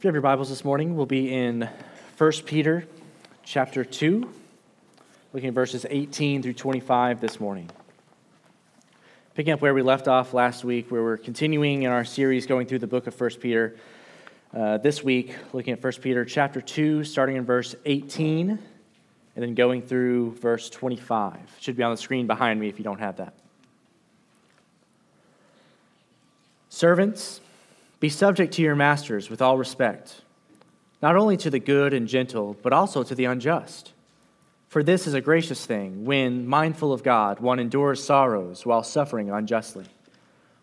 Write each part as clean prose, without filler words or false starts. If you have your Bibles this morning, we'll be in 1 Peter chapter 2, looking at verses 18 through 25 this morning. Picking up where we left off last week, where we're continuing in our series going through the book of 1 Peter. This week, looking at 1 Peter chapter 2, starting in verse 18, and then going through verse 25. It should be on the screen behind me if you don't have that. Servants, be subject to your masters with all respect, not only to the good and gentle, but also to the unjust. For this is a gracious thing, when, mindful of God, one endures sorrows while suffering unjustly.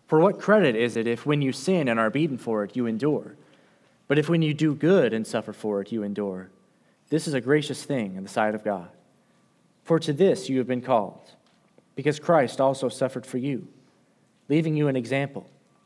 For what credit is it if when you sin and are beaten for it, you endure? But if when you do good and suffer for it, you endure, this is a gracious thing in the sight of God. For to this you have been called, because Christ also suffered for you, leaving you an example,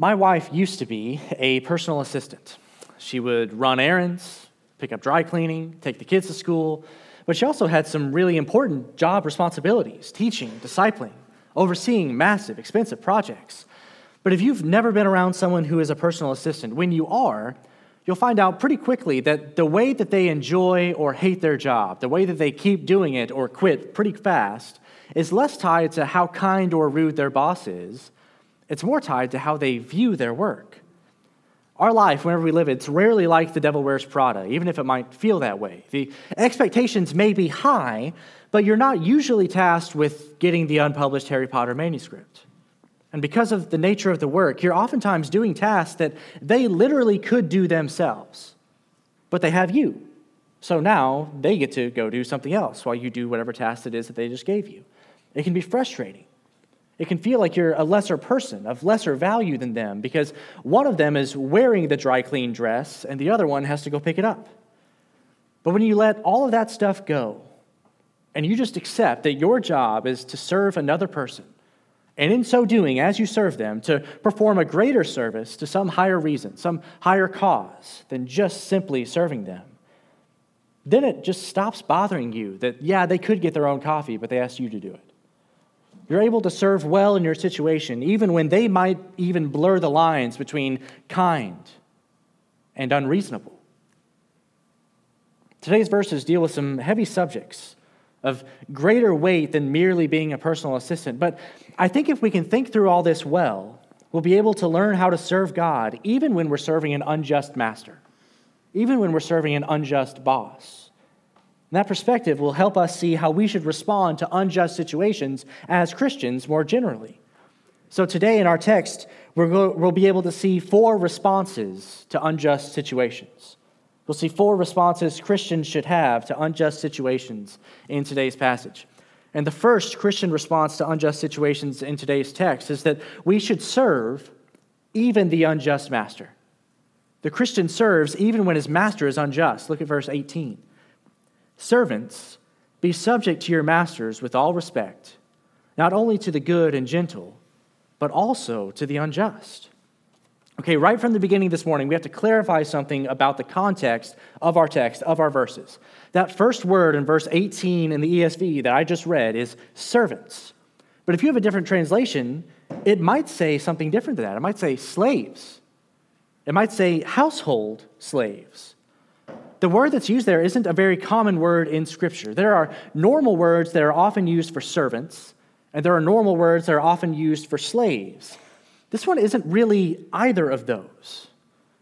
My wife used to be a personal assistant. She would run errands, pick up dry cleaning, take the kids to school, but she also had some really important job responsibilities: teaching, discipling, overseeing massive, expensive projects. But if you've never been around someone who is a personal assistant, when you are, you'll find out pretty quickly that the way that they enjoy or hate their job, the way that they keep doing it or quit pretty fast, is less tied to how kind or rude their boss is. It's more tied to how they view their work. Our life, whenever we live, it's rarely like The Devil Wears Prada, even if it might feel that way. The expectations may be high, but you're not usually tasked with getting the unpublished Harry Potter manuscript. And because of the nature of the work, you're oftentimes doing tasks that they literally could do themselves, but they have you. So now they get to go do something else while you do whatever task it is that they just gave you. It can be frustrating. It can feel like you're a lesser person, of lesser value than them, because one of them is wearing the dry clean dress and the other one has to go pick it up. But when you let all of that stuff go and you just accept that your job is to serve another person, and in so doing, as you serve them, to perform a greater service to some higher reason, some higher cause than just simply serving them, then it just stops bothering you that, yeah, they could get their own coffee, but they asked you to do it. You're able to serve well in your situation, even when they might even blur the lines between kind and unreasonable. Today's verses deal with some heavy subjects of greater weight than merely being a personal assistant. But I think if we can think through all this well, we'll be able to learn how to serve God even when we're serving an unjust master, even when we're serving an unjust boss. And that perspective will help us see how we should respond to unjust situations as Christians more generally. So today in our text, we'll be able to see four responses to unjust situations. We'll see four responses Christians should have to unjust situations in today's passage. And the first Christian response to unjust situations in today's text is that we should serve even the unjust master. The Christian serves even when his master is unjust. Look at verse 18. Servants, be subject to your masters with all respect, not only to the good and gentle, but also to the unjust. Okay, right from the beginning this morning, we have to clarify something about the context of our text, of our verses. That first word in verse 18 in the ESV that I just read is servants. But if you have a different translation, it might say something different than that. It might say slaves. It might say household slaves. The word that's used there isn't a very common word in Scripture. There are normal words that are often used for servants, and there are normal words that are often used for slaves. This one isn't really either of those.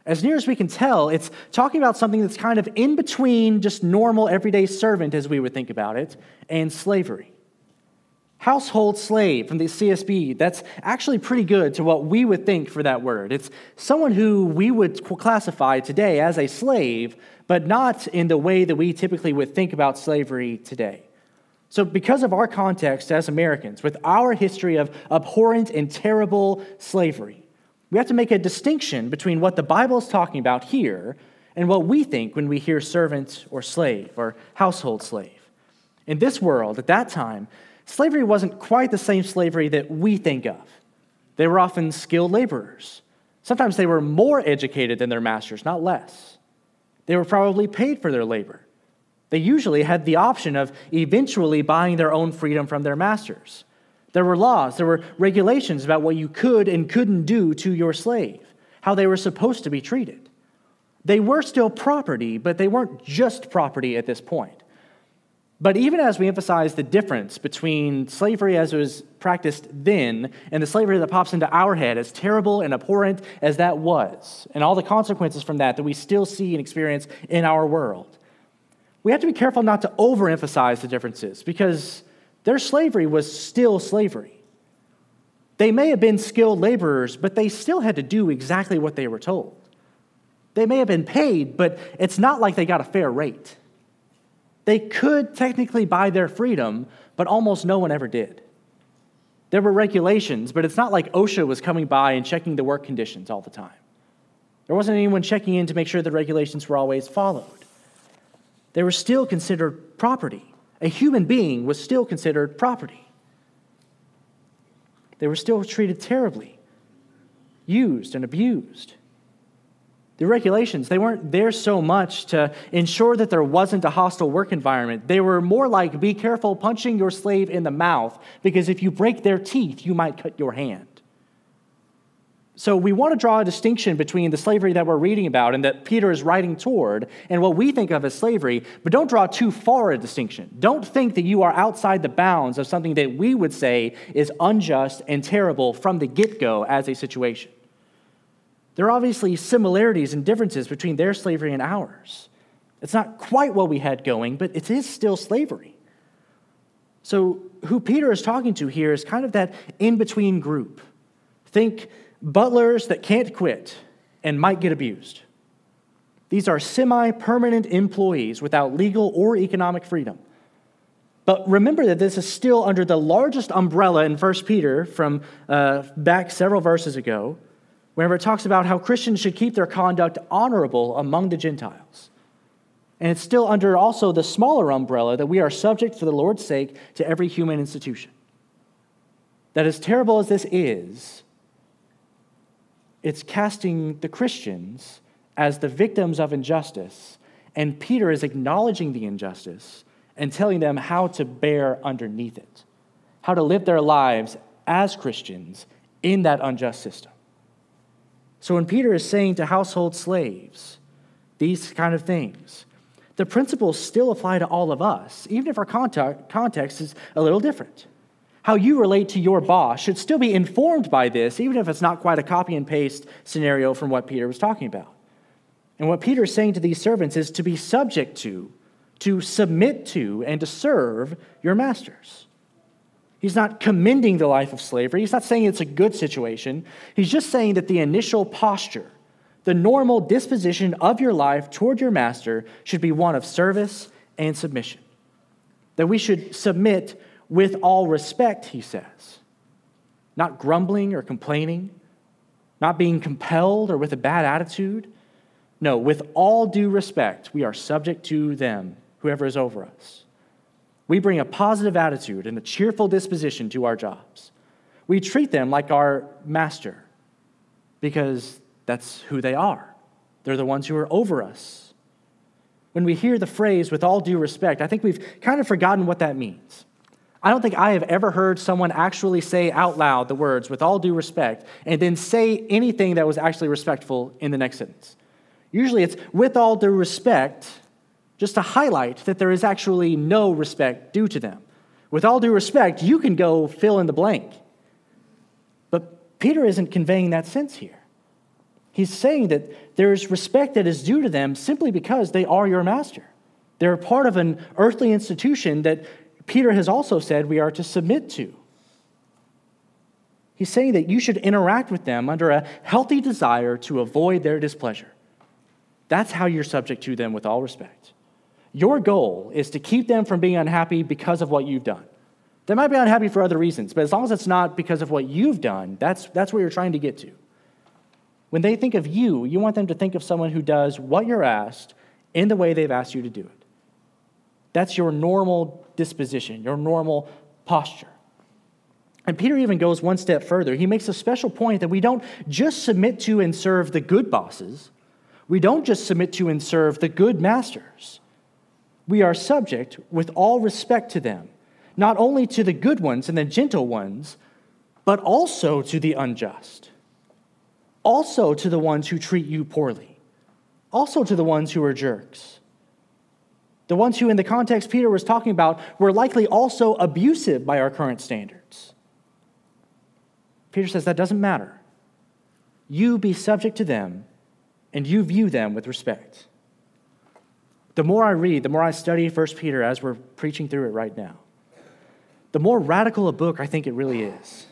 As near as we can tell, it's talking about something that's kind of in between just normal everyday servant, as we would think about it, and slavery. Household slave from the CSB, that's actually pretty good to what we would think for that word. It's someone who we would classify today as a slave, but not in the way that we typically would think about slavery today. So because of our context as Americans, with our history of abhorrent and terrible slavery, We have to make a distinction between what the Bible is talking about here and what we think when we hear servant or slave or household slave. In this world, at that time, slavery wasn't quite the same slavery that we think of. They were often skilled laborers. Sometimes they were more educated than their masters, not less. They were probably paid for their labor. They usually had the option of eventually buying their own freedom from their masters. There were laws, there were regulations about what you could and couldn't do to your slave, how they were supposed to be treated. They were still property, but they weren't just property at this point. But even as we emphasize the difference between slavery as it was practiced then and the slavery that pops into our head, as terrible and abhorrent as that was, and all the consequences from that that we still see and experience in our world, we have to be careful not to overemphasize the differences, because their slavery was still slavery. They may have been skilled laborers, but they still had to do exactly what they were told. They may have been paid, but it's not like they got a fair rate. They could technically buy their freedom, but almost no one ever did. There were regulations, but it's not like OSHA was coming by and checking the work conditions all the time. There wasn't anyone checking in to make sure the regulations were always followed. They were still considered property. A human being was still considered property. They were still treated terribly, used and abused. The regulations, they weren't there so much to ensure that there wasn't a hostile work environment. They were more like, be careful punching your slave in the mouth, because if you break their teeth, you might cut your hand. So we want to draw a distinction between the slavery that we're reading about and that Peter is writing toward and what we think of as slavery, but don't draw too far a distinction. Don't think that you are outside the bounds of something that we would say is unjust and terrible from the get-go as a situation. There are obviously similarities and differences between their slavery and ours. It's not quite what we had going, but it is still slavery. So who Peter is talking to here is kind of that in-between group. Think butlers that can't quit and might get abused. These are semi-permanent employees without legal or economic freedom. But remember that this is still under the largest umbrella in 1 Peter from back several verses ago, whenever it talks about how Christians should keep their conduct honorable among the Gentiles. And it's still under also the smaller umbrella that we are subject for the Lord's sake to every human institution. That as terrible as this is, it's casting the Christians as the victims of injustice, and Peter is acknowledging the injustice and telling them how to bear underneath it, how to live their lives as Christians in that unjust system. So when Peter is saying to household slaves these kind of things, the principles still apply to all of us, even if our context is a little different. How you relate to your boss should still be informed by this, even if it's not quite a copy and paste scenario from what Peter was talking about. And what Peter is saying to these servants is to be subject to submit to, and to serve your masters. He's not commending the life of slavery. He's not saying it's a good situation. He's just saying that the initial posture, the normal disposition of your life toward your master, should be one of service and submission. That we should submit with all respect, he says. Not grumbling or complaining, not being compelled or with a bad attitude. No, with all due respect, we are subject to them, whoever is over us. We bring a positive attitude and a cheerful disposition to our jobs. We treat them like our master because that's who they are. They're the ones who are over us. When we hear the phrase, with all due respect, I think we've kind of forgotten what that means. I don't think I have ever heard someone actually say out loud the words, with all due respect, and then say anything that was actually respectful in the next sentence. Usually it's, with all due respect, just to highlight that there is actually no respect due to them. With all due respect, you can go fill in the blank. But Peter isn't conveying that sense here. He's saying that there is respect that is due to them simply because they are your master. They're part of an earthly institution that Peter has also said we are to submit to. He's saying that you should interact with them under a healthy desire to avoid their displeasure. That's how you're subject to them with all respect. Your goal is to keep them from being unhappy because of what you've done. They might be unhappy for other reasons, but as long as it's not because of what you've done, that's what you're trying to get to. When they think of you, you want them to think of someone who does what you're asked in the way they've asked you to do it. That's your normal disposition, your normal posture. And Peter even goes one step further. He makes a special point that we don't just submit to and serve the good bosses. We don't just submit to and serve the good masters. We are subject with all respect to them, not only to the good ones and the gentle ones, but also to the unjust, also to the ones who treat you poorly, also to the ones who are jerks. The ones who, in the context Peter was talking about, were likely also abusive by our current standards. Peter says that doesn't matter. You be subject to them, and you view them with respect. The more I read, the more I study 1 Peter as we're preaching through it right now, the more radical a book I think it really is.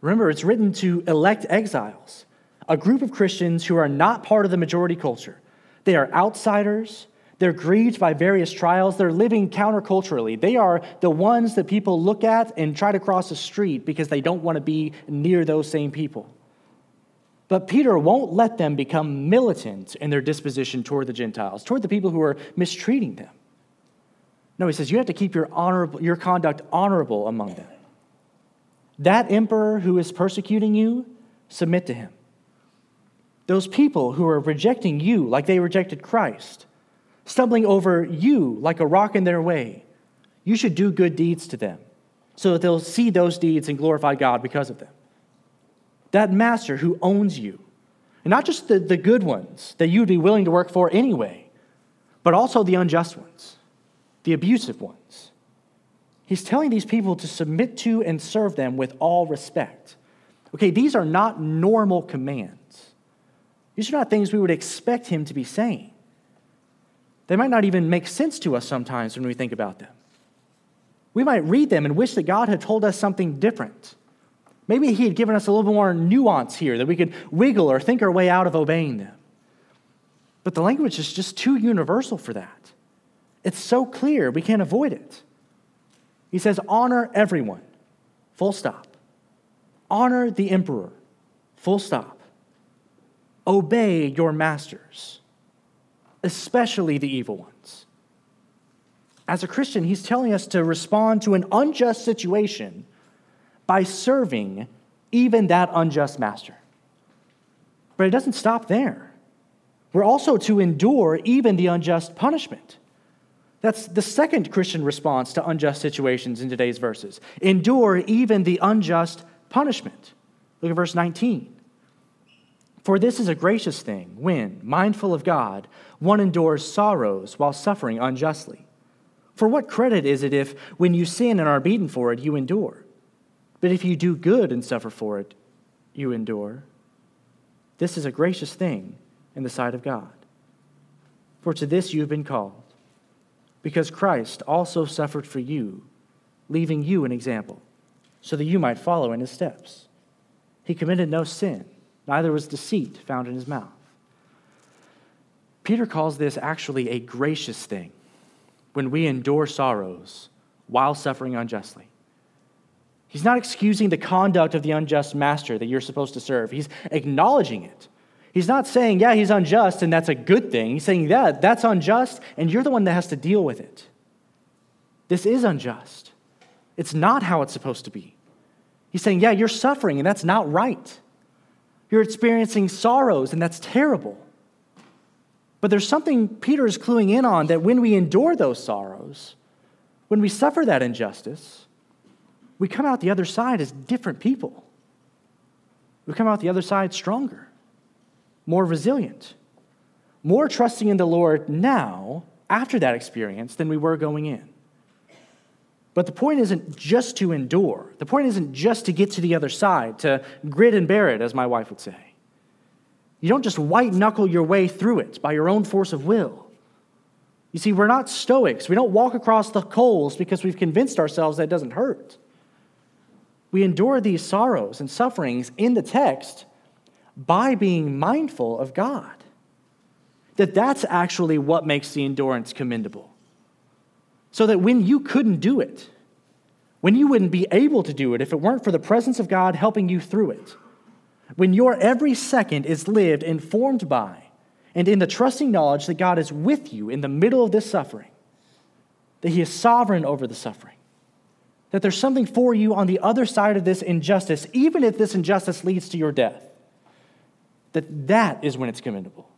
Remember, it's written to elect exiles, a group of Christians who are not part of the majority culture. They are outsiders. They're grieved by various trials. They're living counterculturally. They are the ones that people look at and try to cross the street because they don't want to be near those same people. But Peter won't let them become militant in their disposition toward the Gentiles, toward the people who are mistreating them. No, he says you have to keep your conduct honorable among them. That emperor who is persecuting you, submit to him. Those people who are rejecting you like they rejected Christ, stumbling over you like a rock in their way, you should do good deeds to them so that they'll see those deeds and glorify God because of them. That master who owns you, and not just the good ones that you'd be willing to work for anyway, but also the unjust ones, the abusive ones. He's telling these people to submit to and serve them with all respect. Okay, these are not normal commands. These are not things we would expect him to be saying. They might not even make sense to us sometimes when we think about them. We might read them and wish that God had told us something different. Maybe he had given us a little bit more nuance here that we could wiggle or think our way out of obeying them. But the language is just too universal for that. It's so clear, we can't avoid it. He says, honor everyone, full stop. Honor the emperor, full stop. Obey your masters, especially the evil ones. As a Christian, he's telling us to respond to an unjust situation by serving even that unjust master. But it doesn't stop there. We're also to endure even the unjust punishment. That's the second Christian response to unjust situations in today's verses. Endure even the unjust punishment. Look at verse 19. For this is a gracious thing when, mindful of God, one endures sorrows while suffering unjustly. For what credit is it if, when you sin and are beaten for it, you endure? But if you do good and suffer for it, you endure. This is a gracious thing in the sight of God. For to this you have been called, because Christ also suffered for you, leaving you an example, so that you might follow in his steps. He committed no sin. Neither was deceit found in his mouth. Peter calls this actually a gracious thing when we endure sorrows while suffering unjustly. He's not excusing the conduct of the unjust master that you're supposed to serve. He's acknowledging it. He's not saying, yeah, he's unjust and that's a good thing. He's saying, yeah, that's unjust and you're the one that has to deal with it. This is unjust. It's not how it's supposed to be. He's saying, yeah, you're suffering and that's not right. You're experiencing sorrows, and that's terrible. But there's something Peter is cluing in on, that when we endure those sorrows, when we suffer that injustice, we come out the other side as different people. We come out the other side stronger, more resilient, more trusting in the Lord now, after that experience, than we were going in. But the point isn't just to endure. The point isn't just to get to the other side, to grit and bear it, as my wife would say. You don't just white-knuckle your way through it by your own force of will. You see, we're not stoics. We don't walk across the coals because we've convinced ourselves that it doesn't hurt. We endure these sorrows and sufferings in the text by being mindful of God. That's actually what makes the endurance commendable. So that when you couldn't do it, when you wouldn't be able to do it if it weren't for the presence of God helping you through it, when your every second is lived informed by and in the trusting knowledge that God is with you in the middle of this suffering, that he is sovereign over the suffering, that there's something for you on the other side of this injustice, even if this injustice leads to your death, that is when it's commendable.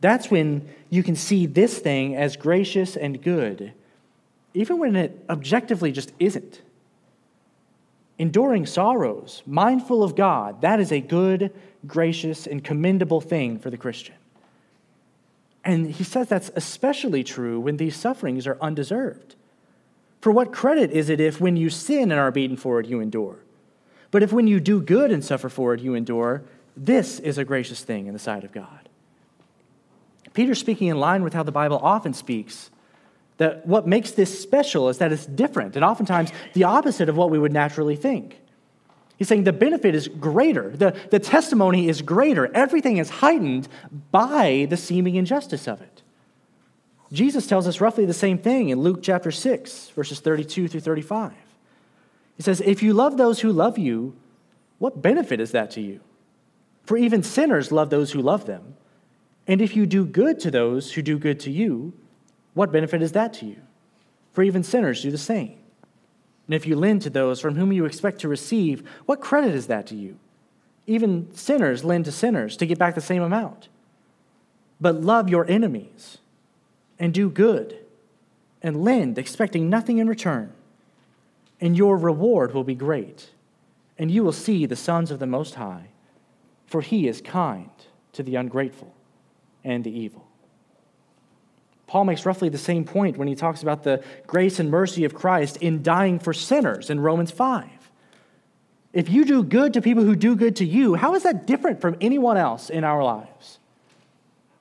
That's when you can see this thing as gracious and good, even when it objectively just isn't. Enduring sorrows, mindful of God, that is a good, gracious, and commendable thing for the Christian. And he says that's especially true when these sufferings are undeserved. For what credit is it if when you sin and are beaten for it, you endure? But if when you do good and suffer for it, you endure, this is a gracious thing in the sight of God. Peter's speaking in line with how the Bible often speaks, that what makes this special is that it's different and oftentimes the opposite of what we would naturally think. He's saying the benefit is greater. The testimony is greater. Everything is heightened by the seeming injustice of it. Jesus tells us roughly the same thing in Luke chapter 6, verses 32 through 35. He says, "If you love those who love you, what benefit is that to you? For even sinners love those who love them. And if you do good to those who do good to you, what benefit is that to you? For even sinners do the same. And if you lend to those from whom you expect to receive, what credit is that to you? Even sinners lend to sinners to get back the same amount. But love your enemies and do good and lend, expecting nothing in return. And your reward will be great, and you will see the sons of the Most High, for he is kind to the ungrateful and the evil." Paul makes roughly the same point when he talks about the grace and mercy of Christ in dying for sinners in Romans 5. If you do good to people who do good to you, how is that different from anyone else in our lives?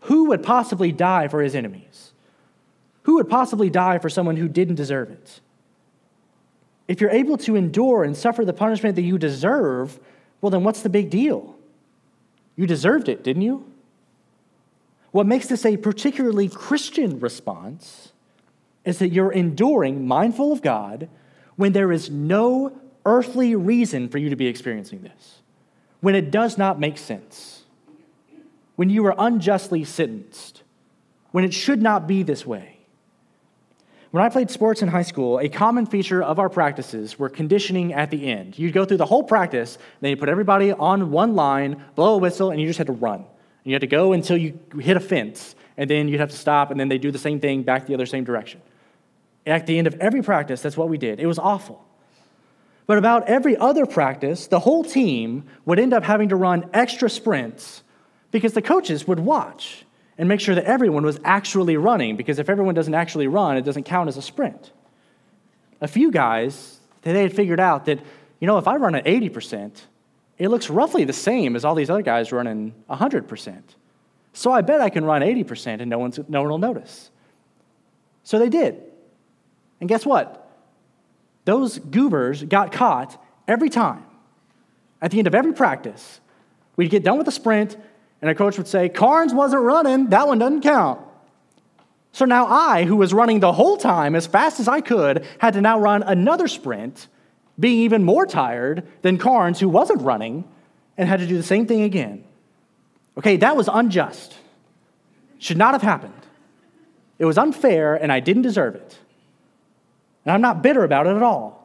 Who would possibly die for his enemies? Who would possibly die for someone who didn't deserve it? If you're able to endure and suffer the punishment that you deserve, well, then what's the big deal? You deserved it, didn't you? What makes this a particularly Christian response is that you're enduring, mindful of God, when there is no earthly reason for you to be experiencing this, when it does not make sense, when you are unjustly sentenced, when it should not be this way. When I played sports in high school, a common feature of our practices were conditioning at the end. You'd go through the whole practice, then you put everybody on one line, blow a whistle, and you just had to run. You had to go until you hit a fence, and then you'd have to stop, and then they do the same thing back the other same direction. At the end of every practice, that's what we did. It was awful. But about every other practice, the whole team would end up having to run extra sprints because the coaches would watch and make sure that everyone was actually running, because if everyone doesn't actually run, it doesn't count as a sprint. A few guys, they had figured out that, if I run at 80%, it looks roughly the same as all these other guys running 100%. So I bet I can run 80% and no one will notice. So they did. And guess what? Those goobers got caught every time. At the end of every practice, we'd get done with the sprint, and our coach would say, "Carnes wasn't running. That one doesn't count." So now I, who was running the whole time as fast as I could, had to now run another sprint, being even more tired than Carnes, who wasn't running, and had to do the same thing again. Okay, that was unjust. Should not have happened. It was unfair, and I didn't deserve it. And I'm not bitter about it at all.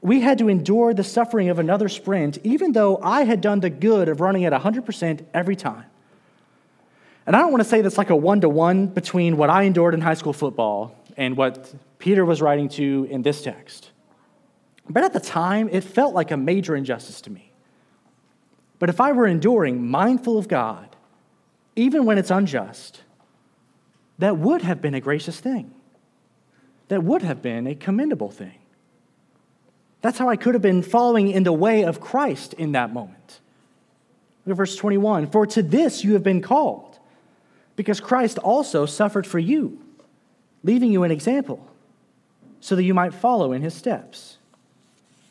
We had to endure the suffering of another sprint, even though I had done the good of running at 100% every time. And I don't want to say that's like a one-to-one between what I endured in high school football and what Peter was writing to in this text. But at the time, it felt like a major injustice to me. But if I were enduring, mindful of God, even when it's unjust, that would have been a gracious thing. That would have been a commendable thing. That's how I could have been following in the way of Christ in that moment. Look at verse 21. "For to this you have been called, because Christ also suffered for you, leaving you an example, so that you might follow in his steps.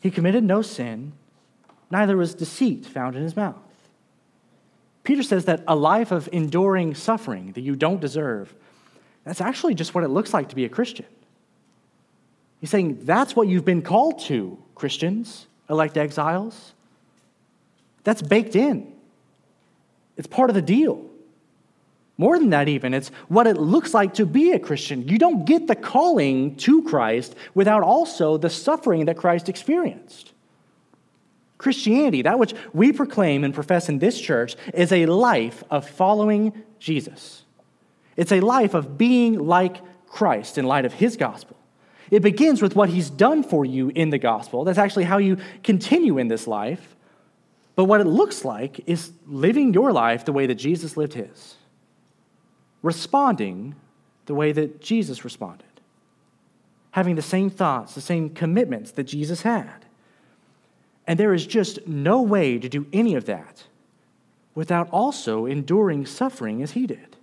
He committed no sin, neither was deceit found in his mouth." Peter says that a life of enduring suffering that you don't deserve, that's actually just what it looks like to be a Christian. He's saying that's what you've been called to, Christians. elect exiles. That's baked in. It's part of the deal. More than that even, it's what it looks like to be a Christian. You don't get the calling to Christ without also the suffering that Christ experienced. Christianity, that which we proclaim and profess in this church, is a life of following Jesus. It's a life of being like Christ in light of his gospel. It begins with what he's done for you in the gospel. That's actually how you continue in this life. But what it looks like is living your life the way that Jesus lived his. Responding the way that Jesus responded. Having the same thoughts, the same commitments that Jesus had. And there is just no way to do any of that without also enduring suffering as he did.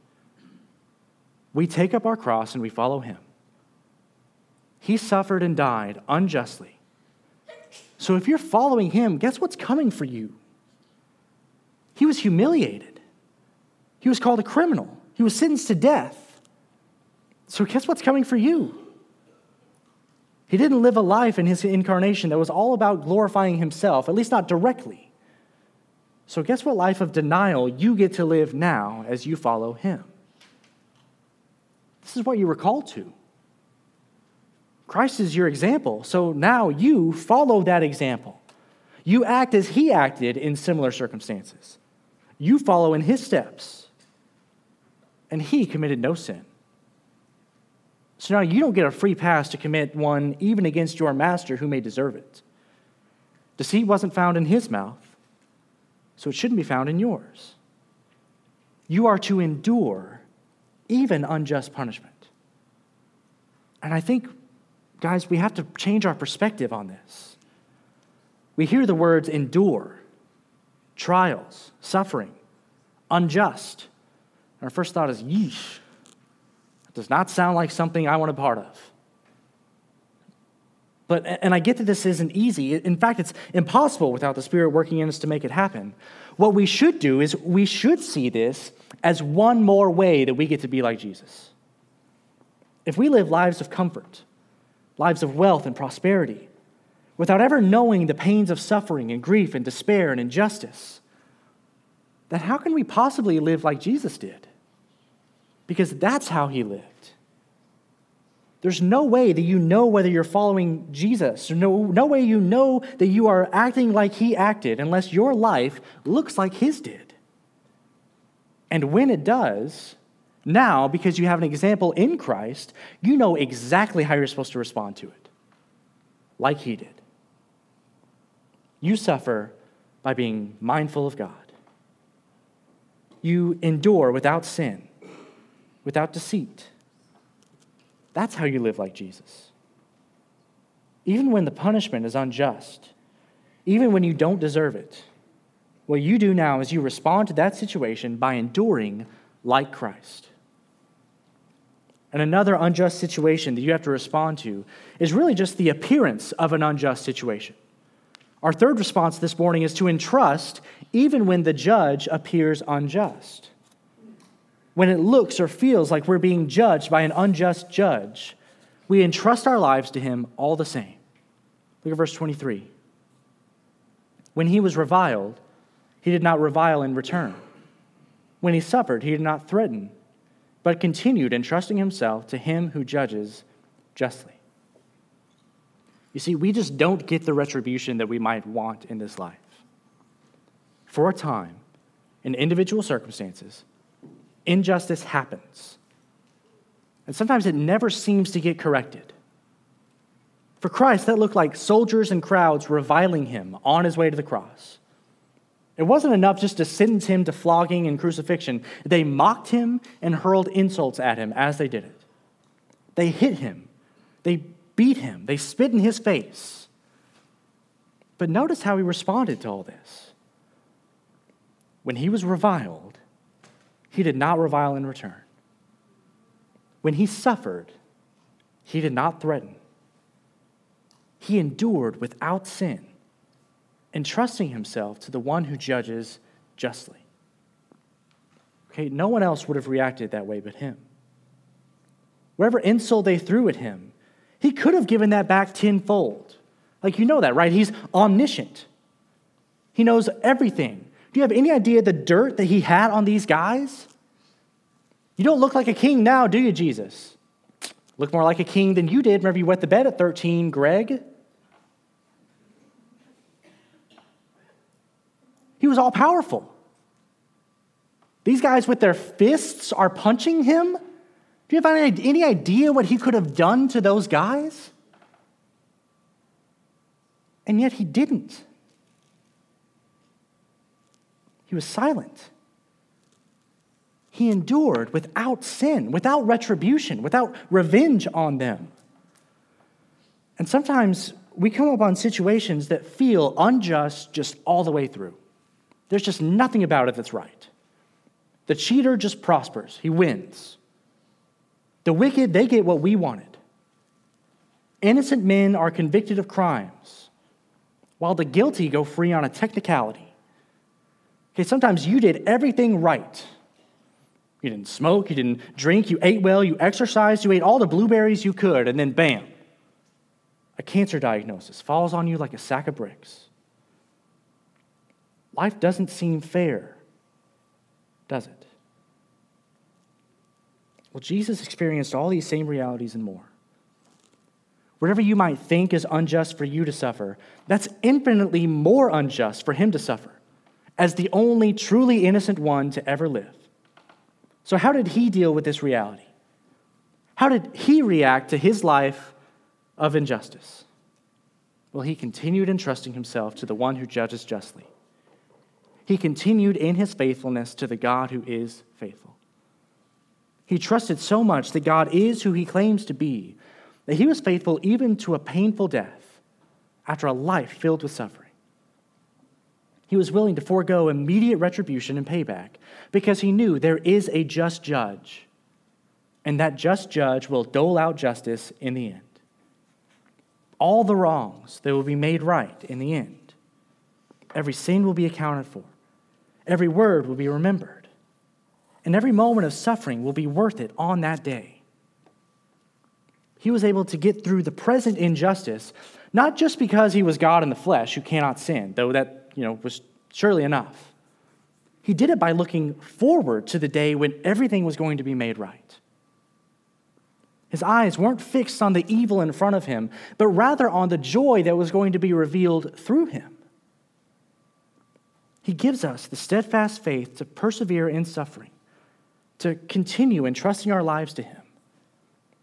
We take up our cross and we follow him. He suffered and died unjustly. So if you're following him, guess what's coming for you? He was humiliated. He was called a criminal. He was sentenced to death. So guess what's coming for you? He didn't live a life in his incarnation that was all about glorifying himself, at least not directly. So guess what life of denial you get to live now as you follow him? This is what you were called to. Christ is your example, so now you follow that example. You act as he acted in similar circumstances. You follow in his steps. And he committed no sin. So now you don't get a free pass to commit one even against your master who may deserve it. Deceit wasn't found in his mouth, so it shouldn't be found in yours. You are to endure even unjust punishment. And I think, guys, we have to change our perspective on this. We hear the words endure, trials, suffering, unjust. Our first thought is, yeesh. That does not sound like something I want a part of. And I get that this isn't easy. In fact, it's impossible without the Spirit working in us to make it happen. What we should do is we should see this as one more way that we get to be like Jesus. If we live lives of comfort, lives of wealth and prosperity, without ever knowing the pains of suffering and grief and despair and injustice, then how can we possibly live like Jesus did? Because that's how he lived. There's no way that you know whether you're following Jesus. No way you know that you are acting like he acted unless your life looks like his did. And when it does, now, because you have an example in Christ, you know exactly how you're supposed to respond to it, like he did. You suffer by being mindful of God. You endure without sin, without deceit. That's how you live like Jesus. Even when the punishment is unjust, even when you don't deserve it, what you do now is you respond to that situation by enduring like Christ. And another unjust situation that you have to respond to is really just the appearance of an unjust situation. Our third response this morning is to entrust even when the judge appears unjust. When it looks or feels like we're being judged by an unjust judge, we entrust our lives to him all the same. Look at verse 23. When he was reviled, he did not revile in return. When he suffered, he did not threaten, but continued entrusting himself to him who judges justly. You see, we just don't get the retribution that we might want in this life. For a time, in individual circumstances, injustice happens. And sometimes it never seems to get corrected. For Christ, that looked like soldiers and crowds reviling him on his way to the cross. It wasn't enough just to sentence him to flogging and crucifixion. They mocked him and hurled insults at him as they did it. They hit him. They beat him. They spit in his face. But notice how he responded to all this. When he was reviled, he did not revile in return. When he suffered, he did not threaten. He endured without sin, entrusting himself to the one who judges justly. Okay, no one else would have reacted that way but him. Whatever insult they threw at him, he could have given that back tenfold. Like, you know that, right? He's omniscient. He knows everything. Do you have any idea the dirt that he had on these guys? You don't look like a king now, do you, Jesus? Look more like a king than you did. Remember, you wet the bed at 13, Greg. He was all powerful. These guys with their fists are punching him. Do you have any idea what he could have done to those guys? And yet he didn't. He was silent. He endured without sin, without retribution, without revenge on them. And sometimes we come upon situations that feel unjust just all the way through. There's just nothing about it that's right. The cheater just prospers. He wins. The wicked, they get what we wanted. Innocent men are convicted of crimes, while the guilty go free on a technicality. Okay, sometimes you did everything right. You didn't smoke, you didn't drink, you ate well, you exercised, you ate all the blueberries you could, and then bam, a cancer diagnosis falls on you like a sack of bricks. Life doesn't seem fair, does it? Well, Jesus experienced all these same realities and more. Whatever you might think is unjust for you to suffer, that's infinitely more unjust for him to suffer as the only truly innocent one to ever live. So how did he deal with this reality? How did he react to his life of injustice? Well, he continued entrusting himself to the one who judges justly. He continued in his faithfulness to the God who is faithful. He trusted so much that God is who he claims to be, that he was faithful even to a painful death after a life filled with suffering. He was willing to forego immediate retribution and payback because he knew there is a just judge, and that just judge will dole out justice in the end. All the wrongs, they will be made right in the end. Every sin will be accounted for. Every word will be remembered. And every moment of suffering will be worth it on that day. He was able to get through the present injustice, not just because he was God in the flesh who cannot sin, though that was surely enough. He did it by looking forward to the day when everything was going to be made right. His eyes weren't fixed on the evil in front of him, but rather on the joy that was going to be revealed through him. He gives us the steadfast faith to persevere in suffering, to continue entrusting our lives to him,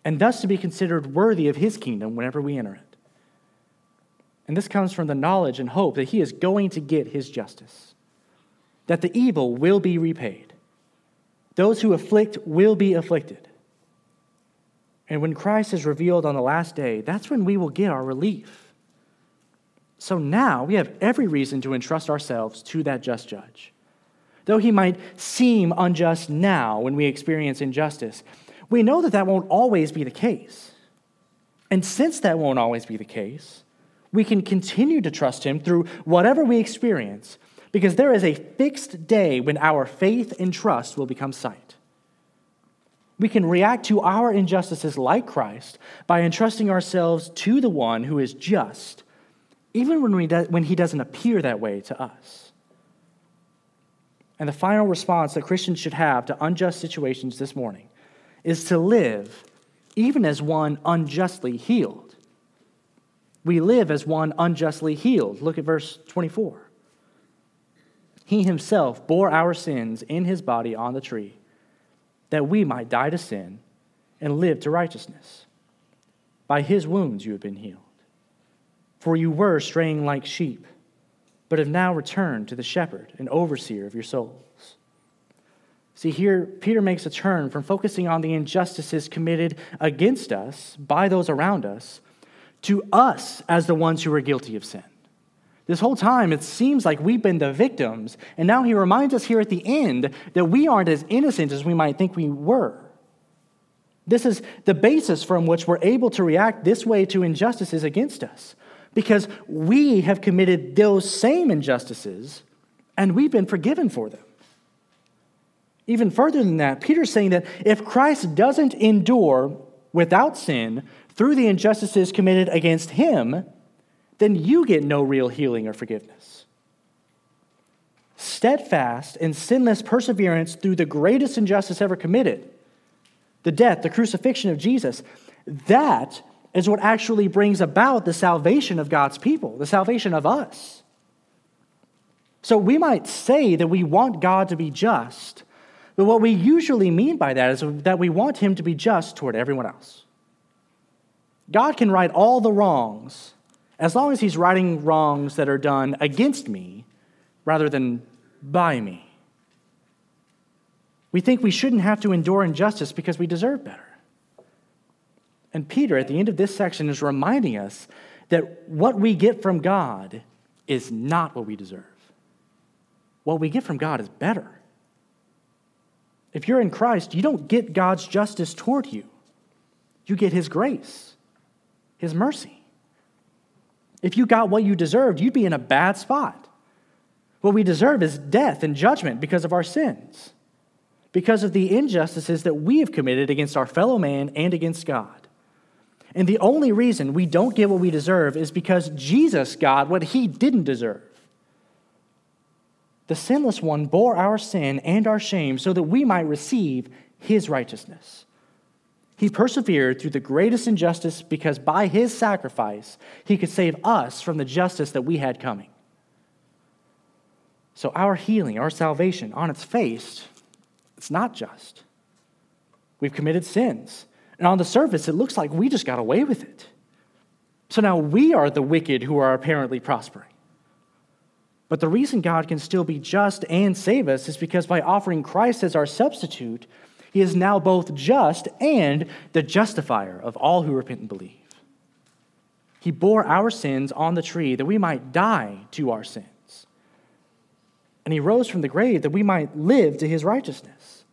and thus to be considered worthy of his kingdom whenever we enter it. And this comes from the knowledge and hope that he is going to get his justice, that the evil will be repaid. Those who afflict will be afflicted. And when Christ is revealed on the last day, that's when we will get our relief. So now we have every reason to entrust ourselves to that just judge. Though he might seem unjust now when we experience injustice, we know that won't always be the case. And since that won't always be the case, we can continue to trust him through whatever we experience, because there is a fixed day when our faith and trust will become sight. We can react to our injustices like Christ by entrusting ourselves to the one who is just, even when he doesn't appear that way to us. And the final response that Christians should have to unjust situations this morning is to live even as one unjustly healed. We live as one unjustly healed. Look at verse 24. He himself bore our sins in his body on the tree, that we might die to sin and live to righteousness. By his wounds you have been healed. For you were straying like sheep, but have now returned to the shepherd and overseer of your souls. See, here Peter makes a turn from focusing on the injustices committed against us by those around us to us as the ones who are guilty of sin. This whole time, it seems like we've been the victims, and now he reminds us here at the end that we aren't as innocent as we might think we were. This is the basis from which we're able to react this way to injustices against us, because we have committed those same injustices, and we've been forgiven for them. Even further than that, Peter's saying that if Christ doesn't endure without sin through the injustices committed against him, then you get no real healing or forgiveness. Steadfast and sinless perseverance through the greatest injustice ever committed, the death, the crucifixion of Jesus, that is what actually brings about the salvation of God's people, the salvation of us. So we might say that we want God to be just, but what we usually mean by that is that we want him to be just toward everyone else. God can right all the wrongs as long as he's righting wrongs that are done against me rather than by me. We think we shouldn't have to endure injustice because we deserve better. And Peter, at the end of this section, is reminding us that what we get from God is not what we deserve. What we get from God is better. If you're in Christ, you don't get God's justice toward you. You get his grace, his mercy. If you got what you deserved, you'd be in a bad spot. What we deserve is death and judgment because of our sins, because of the injustices that we have committed against our fellow man and against God. And the only reason we don't get what we deserve is because Jesus got what he didn't deserve. The sinless one bore our sin and our shame so that we might receive his righteousness. He persevered through the greatest injustice because by his sacrifice, he could save us from the justice that we had coming. So our healing, our salvation on its face, it's not just. We've committed sins. And on the surface, it looks like we just got away with it. So now we are the wicked who are apparently prospering. But the reason God can still be just and save us is because by offering Christ as our substitute, he is now both just and the justifier of all who repent and believe. He bore our sins on the tree that we might die to our sins. And he rose from the grave that we might live to his righteousness.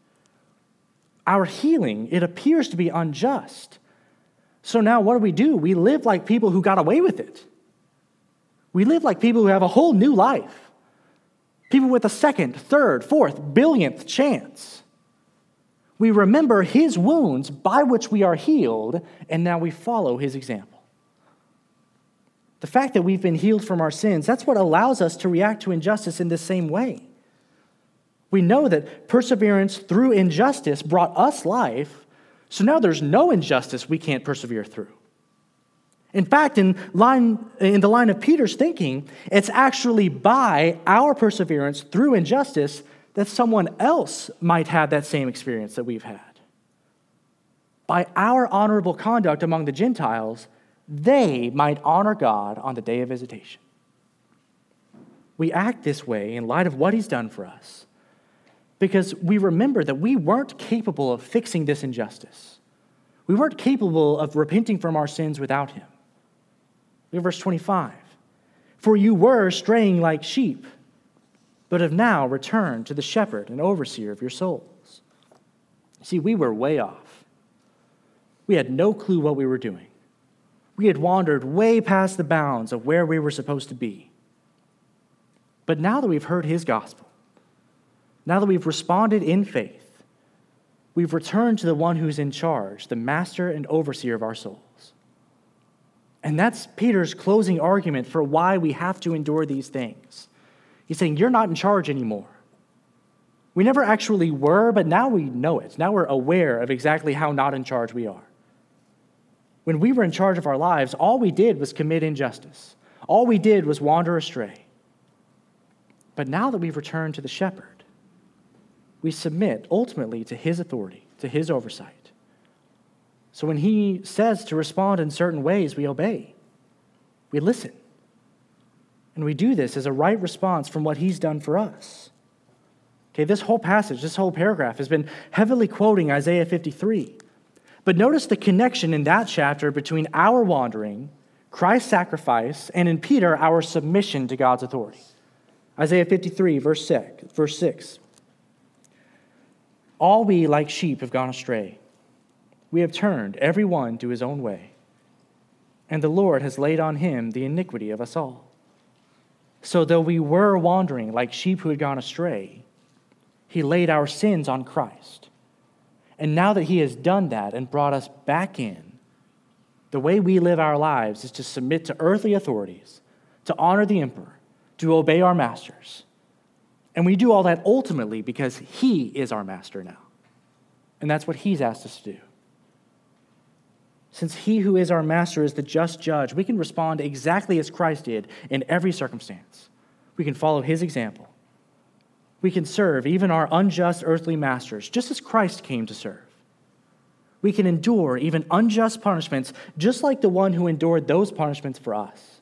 Our healing, it appears to be unjust. So now what do? We live like people who got away with it. We live like people who have a whole new life. People with a second, third, fourth, billionth chance. We remember his wounds by which we are healed, and now we follow his example. The fact that we've been healed from our sins, that's what allows us to react to injustice in the same way. We know that perseverance through injustice brought us life, so now there's no injustice we can't persevere through. In fact, in the line of Peter's thinking, it's actually by our perseverance through injustice that someone else might have that same experience that we've had. By our honorable conduct among the Gentiles, they might honor God on the day of visitation. We act this way in light of what he's done for us because we remember that we weren't capable of fixing this injustice. We weren't capable of repenting from our sins without him. Look at verse 25. For you were straying like sheep, but have now returned to the shepherd and overseer of your souls. See, we were way off. We had no clue what we were doing. We had wandered way past the bounds of where we were supposed to be. But now that we've heard his gospel, now that we've responded in faith, we've returned to the one who's in charge, the master and overseer of our souls. And that's Peter's closing argument for why we have to endure these things. He's saying, you're not in charge anymore. We never actually were, but now we know it. Now we're aware of exactly how not in charge we are. When we were in charge of our lives, all we did was commit injustice. All we did was wander astray. But now that we've returned to the shepherd, we submit ultimately to his authority, to his oversight. So when he says to respond in certain ways, we obey. We listen. And we do this as a right response from what he's done for us. Okay, this whole passage, this whole paragraph has been heavily quoting Isaiah 53. But notice the connection in that chapter between our wandering, Christ's sacrifice, and in Peter, our submission to God's authority. Isaiah 53, verse 6. All we like sheep have gone astray. We have turned every one to his own way. And the Lord has laid on him the iniquity of us all. So though we were wandering like sheep who had gone astray, he laid our sins on Christ. And now that he has done that and brought us back in, the way we live our lives is to submit to earthly authorities to honor the emperor, to obey our masters. And we do all that ultimately because he is our master now. And that's what he's asked us to do. Since he who is our master is the just judge, we can respond exactly as Christ did in every circumstance. We can follow his example. We can serve even our unjust earthly masters, just as Christ came to serve. We can endure even unjust punishments, just like the one who endured those punishments for us.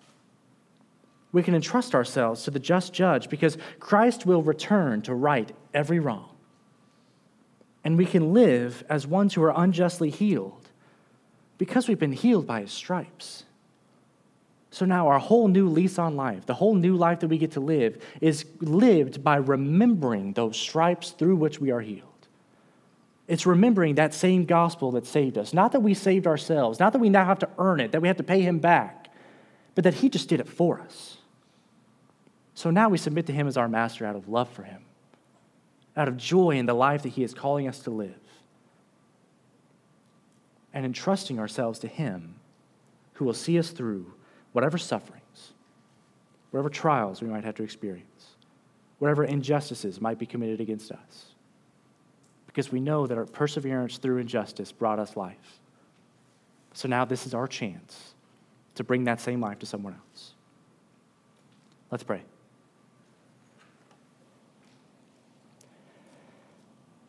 We can entrust ourselves to the just judge because Christ will return to right every wrong. And we can live as ones who are unjustly healed, because we've been healed by his stripes. So now our whole new lease on life, the whole new life that we get to live, is lived by remembering those stripes through which we are healed. It's remembering that same gospel that saved us. Not that we saved ourselves, not that we now have to earn it, that we have to pay him back, but that he just did it for us. So now we submit to him as our master out of love for him, out of joy in the life that he is calling us to live. And entrusting ourselves to him who will see us through whatever sufferings, whatever trials we might have to experience, whatever injustices might be committed against us. Because we know that our perseverance through injustice brought us life. So now this is our chance to bring that same life to someone else. Let's pray.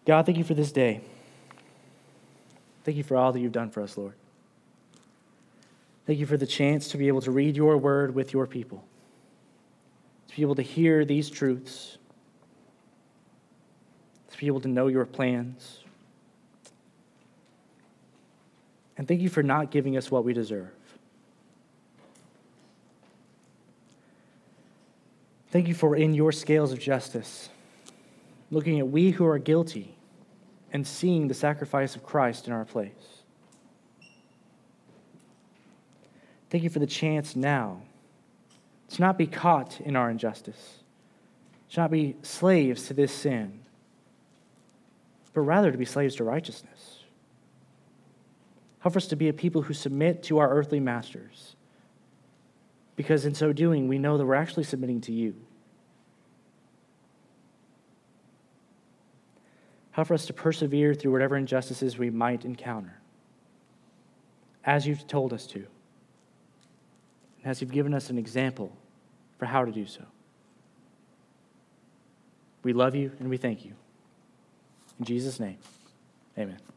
God, thank you for this day. Thank you for all that you've done for us, Lord. Thank you for the chance to be able to read your word with your people, to be able to hear these truths, to be able to know your plans. And thank you for not giving us what we deserve. Thank you for in your scales of justice, looking at we who are guilty, and seeing the sacrifice of Christ in our place. Thank you for the chance now to not be caught in our injustice, to not be slaves to this sin, but rather to be slaves to righteousness. Help us to be a people who submit to our earthly masters, because in so doing, we know that we're actually submitting to you. Help for us to persevere through whatever injustices we might encounter, as you've told us to, and as you've given us an example for how to do so. We love you and we thank you. In Jesus' name, amen.